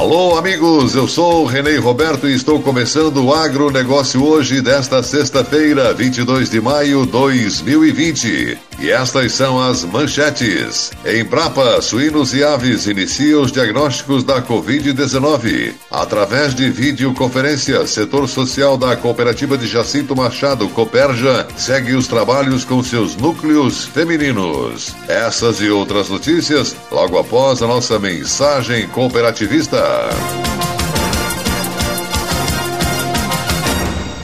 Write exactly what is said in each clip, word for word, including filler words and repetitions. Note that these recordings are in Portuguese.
Alô, amigos, eu sou o Renê Roberto e estou começando o Agronegócio Hoje desta sexta-feira, vinte e dois de maio de dois mil e vinte. E estas são as manchetes. Embrapa Suínos e Aves inicia os diagnósticos da covid dezenove. Através de videoconferência, setor social da Cooperativa de Jacinto Machado, Coperja, segue os trabalhos com seus núcleos femininos. Essas e outras notícias logo após a nossa mensagem cooperativista.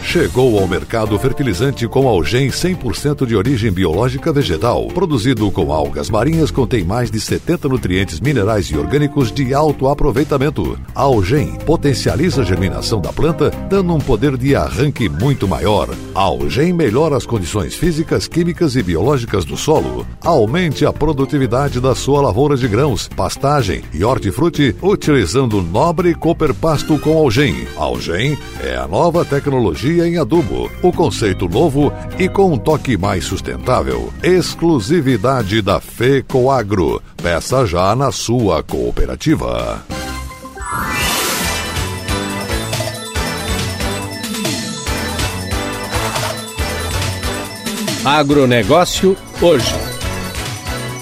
Chegou ao mercado fertilizante com Algen cem por cento de origem biológica vegetal. Produzido com algas marinhas, contém mais de setenta nutrientes minerais e orgânicos de alto aproveitamento. Algen potencializa a germinação da planta, dando um poder de arranque muito maior. Algen melhora as condições físicas, químicas e biológicas do solo. Aumente a produtividade da sua lavoura de grãos, pastagem e hortifruti, utilizando o nobre Cooper Pasto com Algen. Algen é a nova tecnologia em adubo, o conceito novo e com um toque mais sustentável. Exclusividade da FECOAGRO. Peça já na sua cooperativa. Agronegócio Hoje.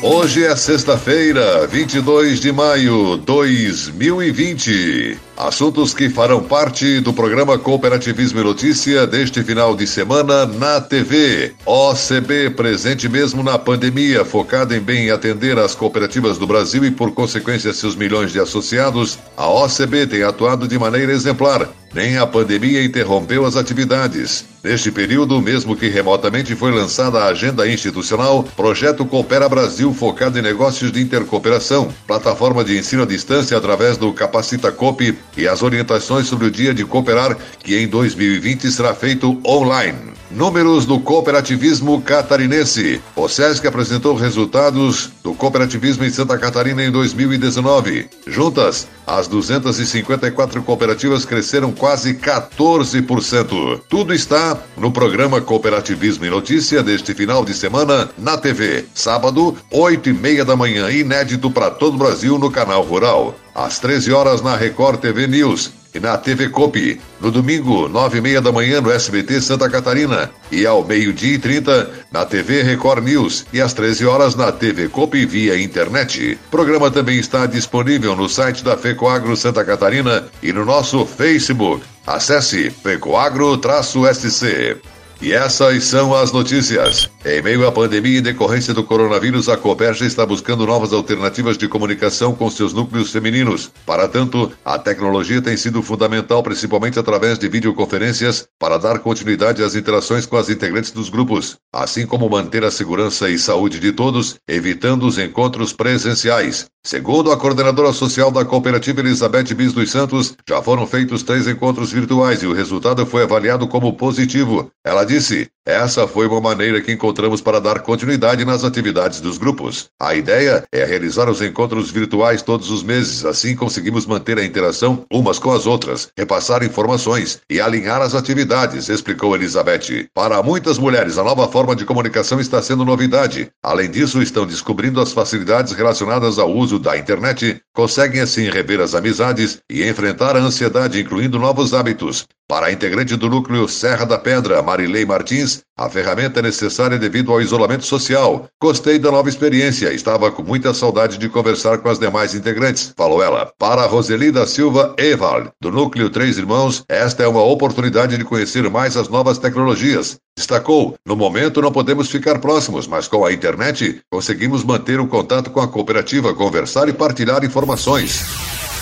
Hoje é sexta-feira, vinte e dois de maio de dois mil e vinte. Assuntos que farão parte do programa Cooperativismo e Notícia deste final de semana na T V. O C B, presente mesmo na pandemia, focada em bem atender as cooperativas do Brasil e, por consequência, seus milhões de associados, a O C B tem atuado de maneira exemplar. Nem a pandemia interrompeu as atividades. Neste período, mesmo que remotamente, foi lançada a agenda institucional Projeto Coopera Brasil, focado em negócios de intercooperação, plataforma de ensino à distância através do CapacitaCoop e as orientações sobre o Dia de Cooperar, que em dois mil e vinte será feito online. Números do cooperativismo catarinense. O SESC apresentou resultados do cooperativismo em Santa Catarina em dois mil e dezenove. Juntas, as duzentas e cinquenta e quatro cooperativas cresceram quase quatorze por cento. Tudo está no programa Cooperativismo e Notícia deste final de semana na T V. Sábado, oito e meia da manhã, inédito para todo o Brasil no Canal Rural. Às treze horas na Record T V News e na T V Copi. No domingo, nove e meia da manhã no S B T Santa Catarina e ao meio-dia e trinta na T V Record News e às treze horas na T V Copi via internet. O programa também está disponível no site da FECOAGRO Santa Catarina e no nosso Facebook. Acesse FECOAGRO-S C. E essas são as notícias. Em meio à pandemia e decorrência do coronavírus, a Coperja está buscando novas alternativas de comunicação com seus núcleos femininos. Para tanto, a tecnologia tem sido fundamental, principalmente através de videoconferências, para dar continuidade às interações com as integrantes dos grupos, assim como manter a segurança e saúde de todos, evitando os encontros presenciais. Segundo a coordenadora social da cooperativa Elizabeth Bis dos Santos, já foram feitos três encontros virtuais e o resultado foi avaliado como positivo. Ela disse: essa foi uma maneira que encontramos para dar continuidade nas atividades dos grupos. A ideia é realizar os encontros virtuais todos os meses, assim conseguimos manter a interação umas com as outras, repassar informações e alinhar as atividades, explicou Elizabeth. Para muitas mulheres, a nova forma de comunicação está sendo novidade. Além disso, estão descobrindo as facilidades relacionadas ao uso da internet, conseguem assim rever as amizades e enfrentar a ansiedade, incluindo novos hábitos. Para a integrante do núcleo Serra da Pedra, Marilei Martins, a ferramenta é necessária devido ao isolamento social. Gostei da nova experiência, estava com muita saudade de conversar com as demais integrantes, falou ela. Para a Roseli da Silva Eval, do núcleo Três Irmãos, esta é uma oportunidade de conhecer mais as novas tecnologias. Destacou: no momento não podemos ficar próximos, mas com a internet conseguimos manter o contato com a cooperativa, conversar e partilhar informações.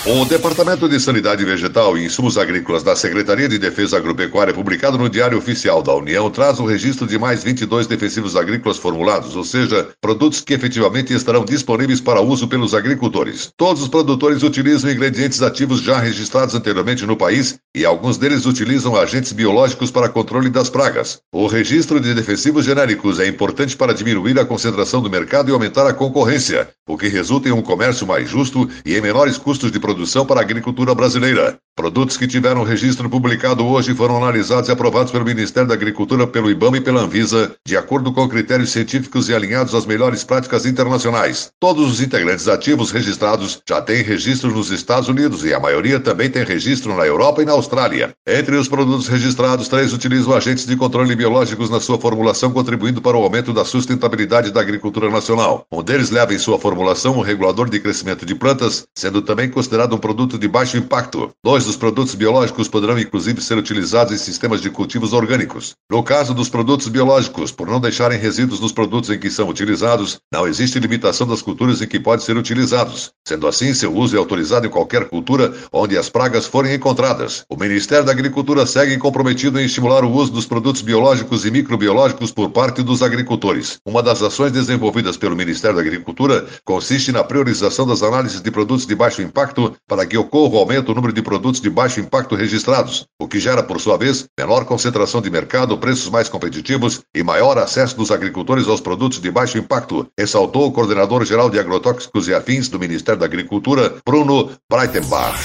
O Departamento de Sanidade Vegetal e Insumos Agrícolas da Secretaria de Defesa Agropecuária, publicado no Diário Oficial da União, traz o registro de mais vinte e dois defensivos agrícolas formulados, ou seja, produtos que efetivamente estarão disponíveis para uso pelos agricultores. Todos os produtores utilizam ingredientes ativos já registrados anteriormente no país e alguns deles utilizam agentes biológicos para controle das pragas. O registro de defensivos genéricos é importante para diminuir a concentração do mercado e aumentar a concorrência, o que resulta em um comércio mais justo e em menores custos de produção para a agricultura brasileira. Produtos que tiveram registro publicado hoje foram analisados e aprovados pelo Ministério da Agricultura, pelo IBAMA e pela Anvisa, de acordo com critérios científicos e alinhados às melhores práticas internacionais. Todos os integrantes ativos registrados já têm registro nos Estados Unidos e a maioria também tem registro na Europa e na Austrália. Entre os produtos registrados, três utilizam agentes de controle biológicos na sua formulação, contribuindo para o aumento da sustentabilidade da agricultura nacional. Um deles leva em sua formulação um regulador de crescimento de plantas, sendo também considerado um produto de baixo impacto. Dois dos produtos biológicos poderão inclusive ser utilizados em sistemas de cultivos orgânicos. No caso dos produtos biológicos, por não deixarem resíduos nos produtos em que são utilizados, não existe limitação das culturas em que podem ser utilizados. Sendo assim, seu uso é autorizado em qualquer cultura onde as pragas forem encontradas. O Ministério da Agricultura segue comprometido em estimular o uso dos produtos biológicos e microbiológicos por parte dos agricultores. Uma das ações desenvolvidas pelo Ministério da Agricultura consiste na priorização das análises de produtos de baixo impacto para que ocorra o aumento do número de produtos de baixo impacto registrados, o que gera, por sua vez, menor concentração de mercado, preços mais competitivos e maior acesso dos agricultores aos produtos de baixo impacto, ressaltou o coordenador-geral de agrotóxicos e afins do Ministério da Agricultura, Bruno Breitenbach.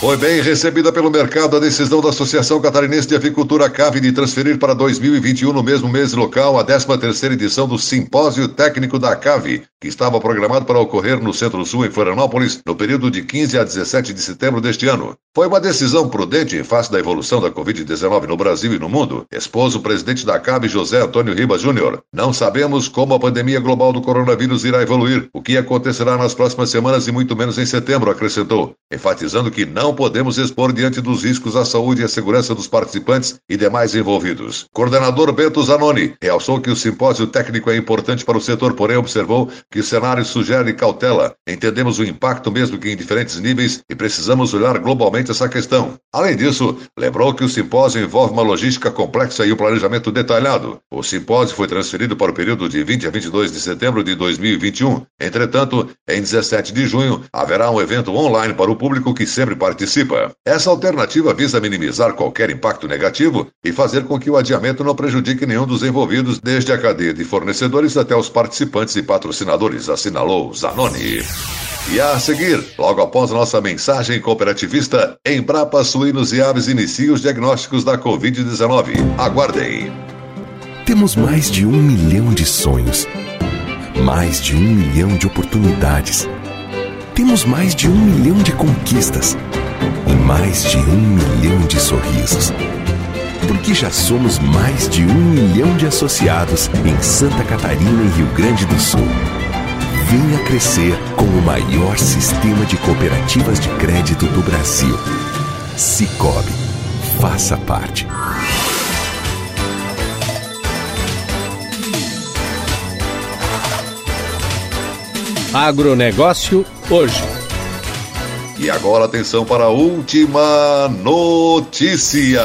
Foi bem recebida pelo mercado a decisão da Associação Catarinense de Agricultura, CAVE, de transferir para dois mil e vinte e um, no mesmo mês local, a décima terceira edição do Simpósio Técnico da CAVE, que estava programado para ocorrer no Centro-Sul, em Florianópolis, no período de quinze a dezessete de setembro deste ano. Foi uma decisão prudente em face da evolução da covid dezenove no Brasil e no mundo, expôs o presidente da CAVE, José Antônio Ribas Júnior. Não sabemos como a pandemia global do coronavírus irá evoluir, o que acontecerá nas próximas semanas e muito menos em setembro, acrescentou, enfatizando que não podemos expor diante dos riscos à saúde e à segurança dos participantes e demais envolvidos. Coordenador Beto Zanoni realçou que o simpósio técnico é importante para o setor, porém observou que o cenário sugere cautela. Entendemos o impacto mesmo que em diferentes níveis e precisamos olhar globalmente essa questão. Além disso, lembrou que o simpósio envolve uma logística complexa e um planejamento detalhado. O simpósio foi transferido para o período de vinte a vinte e dois de setembro de dois mil e vinte e um. Entretanto, em dezessete de junho, haverá um evento online para o público que sempre participa. Essa alternativa visa minimizar qualquer impacto negativo e fazer com que o adiamento não prejudique nenhum dos envolvidos, desde a cadeia de fornecedores até os participantes e patrocinadores, assinalou Zanoni. E a seguir, logo após nossa mensagem cooperativista, Embrapa Suínos e Aves inicia os diagnósticos da covid dezenove. Aguardem! Temos mais de um milhão de sonhos, mais de um milhão de oportunidades, temos mais de um milhão de conquistas e mais de um milhão de sorrisos. Porque já somos mais de um milhão de associados em Santa Catarina e Rio Grande do Sul. Venha crescer com o maior sistema de cooperativas de crédito do Brasil. Sicob. Faça parte. Agronegócio hoje. E agora atenção para a última notícia.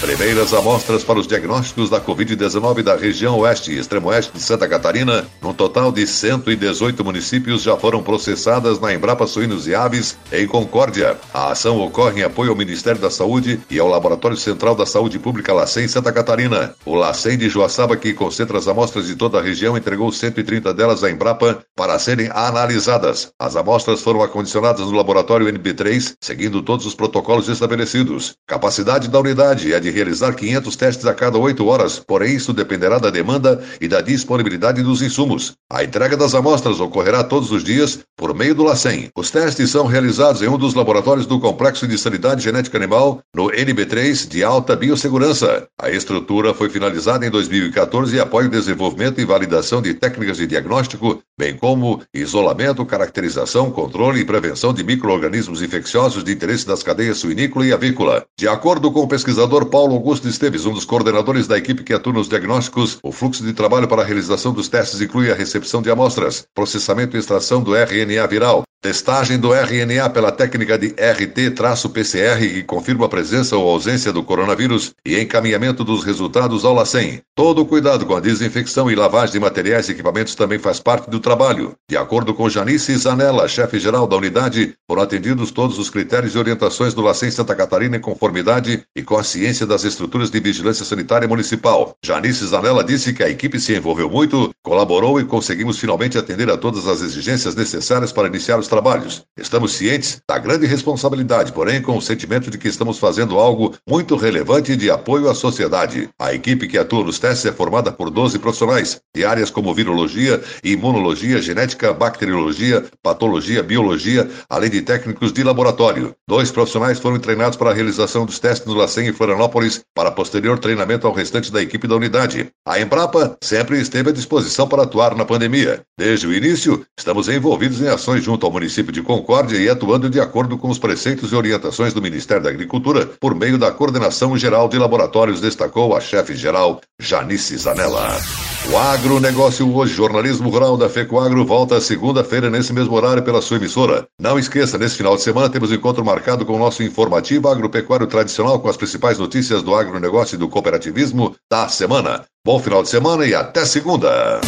Primeiras amostras para os diagnósticos da covid dezenove da região oeste e extremo oeste de Santa Catarina, num total de cento e dezoito municípios, já foram processadas na Embrapa Suínos e Aves, em Concórdia. A ação ocorre em apoio ao Ministério da Saúde e ao Laboratório Central da Saúde Pública LACEN, Santa Catarina. O LACEN de Joaçaba, que concentra as amostras de toda a região, entregou cento e trinta delas à Embrapa para serem analisadas. As amostras foram acondicionadas no laboratório N B três, seguindo todos os protocolos estabelecidos. Capacidade da unidade é de realizar quinhentos testes a cada oito horas, porém isso dependerá da demanda e da disponibilidade dos insumos. A entrega das amostras ocorrerá todos os dias por meio do LACEN. Os testes são realizados em um dos laboratórios do Complexo de Sanidade Genética Animal, no N B três, de alta biossegurança. A estrutura foi finalizada em dois mil e quatorze e apoia o desenvolvimento e validação de técnicas de diagnóstico, bem como isolamento, caracterização, controle e prevenção de micro-organismos infecciosos de interesse das cadeias suinícola e avícola. De acordo com o pesquisador Paulo Augusto Esteves, um dos coordenadores da equipe que atua nos diagnósticos, o fluxo de trabalho para a realização dos testes inclui a recepção de amostras, processamento e extração do R N A viral, testagem do R N A pela técnica de R T P C R, que confirma a presença ou ausência do coronavírus, e encaminhamento dos resultados ao LACEN. Todo o cuidado com a desinfecção e lavagem de materiais e equipamentos também faz parte do trabalho. De acordo com Janice Zanella, chefe-geral da unidade, foram atendidos todos os critérios e orientações do LACEN Santa Catarina em conformidade e com a ciência das estruturas de vigilância sanitária municipal. Janice Zanella disse que a equipe se envolveu muito, colaborou e conseguimos finalmente atender a todas as exigências necessárias para iniciar os seus trabalhos. Estamos cientes da grande responsabilidade, porém com o sentimento de que estamos fazendo algo muito relevante de apoio à sociedade. A equipe que atua nos testes é formada por doze profissionais de áreas como virologia, imunologia, genética, bacteriologia, patologia, biologia, além de técnicos de laboratório. Dois profissionais foram treinados para a realização dos testes no LACEN em Florianópolis para posterior treinamento ao restante da equipe da unidade. A Embrapa sempre esteve à disposição para atuar na pandemia. Desde o início, estamos envolvidos em ações junto ao município de Concórdia e atuando de acordo com os preceitos e orientações do Ministério da Agricultura por meio da Coordenação Geral de Laboratórios, destacou a chefe-geral Janice Zanella. O agronegócio hoje, jornalismo rural da FECOAGRO, volta segunda-feira nesse mesmo horário pela sua emissora. Não esqueça, nesse final de semana temos um encontro marcado com o nosso informativo agropecuário tradicional com as principais notícias do agronegócio e do cooperativismo da semana. Bom final de semana e até segunda!